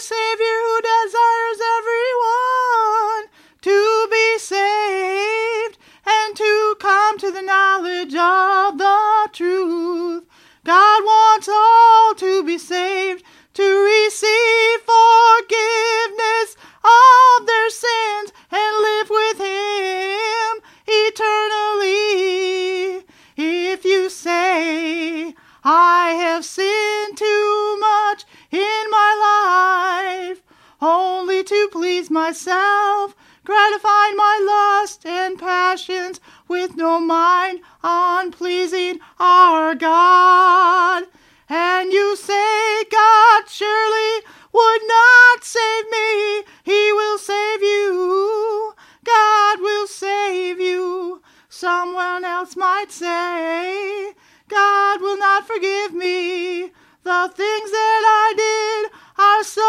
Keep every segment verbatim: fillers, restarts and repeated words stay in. a Savior who desires everyone to be saved and to come to the knowledge of the truth. God wants all to be saved, to receive forgiveness of their sins and live with Him eternally. If you say, I have sinned too much in my life, only to please myself, gratifying my lust and passions with no mind on pleasing our God. And you say, God surely would not save me. He will save you. God will save you. Someone else might say, God will not forgive me. The things that I did are so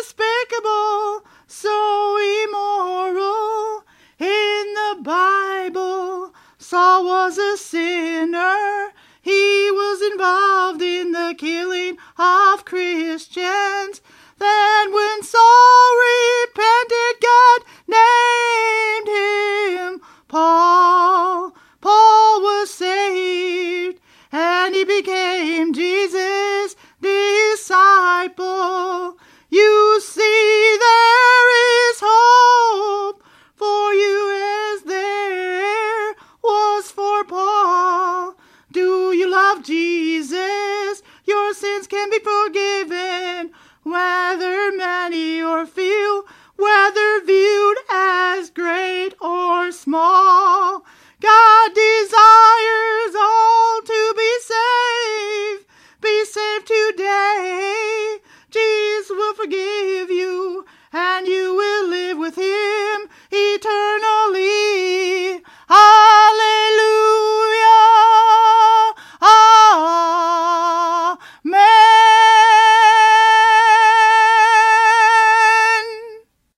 despicable, so immoral. In the Bible, Saul was a sinner. He was involved in the killing of Christians. Then when Saul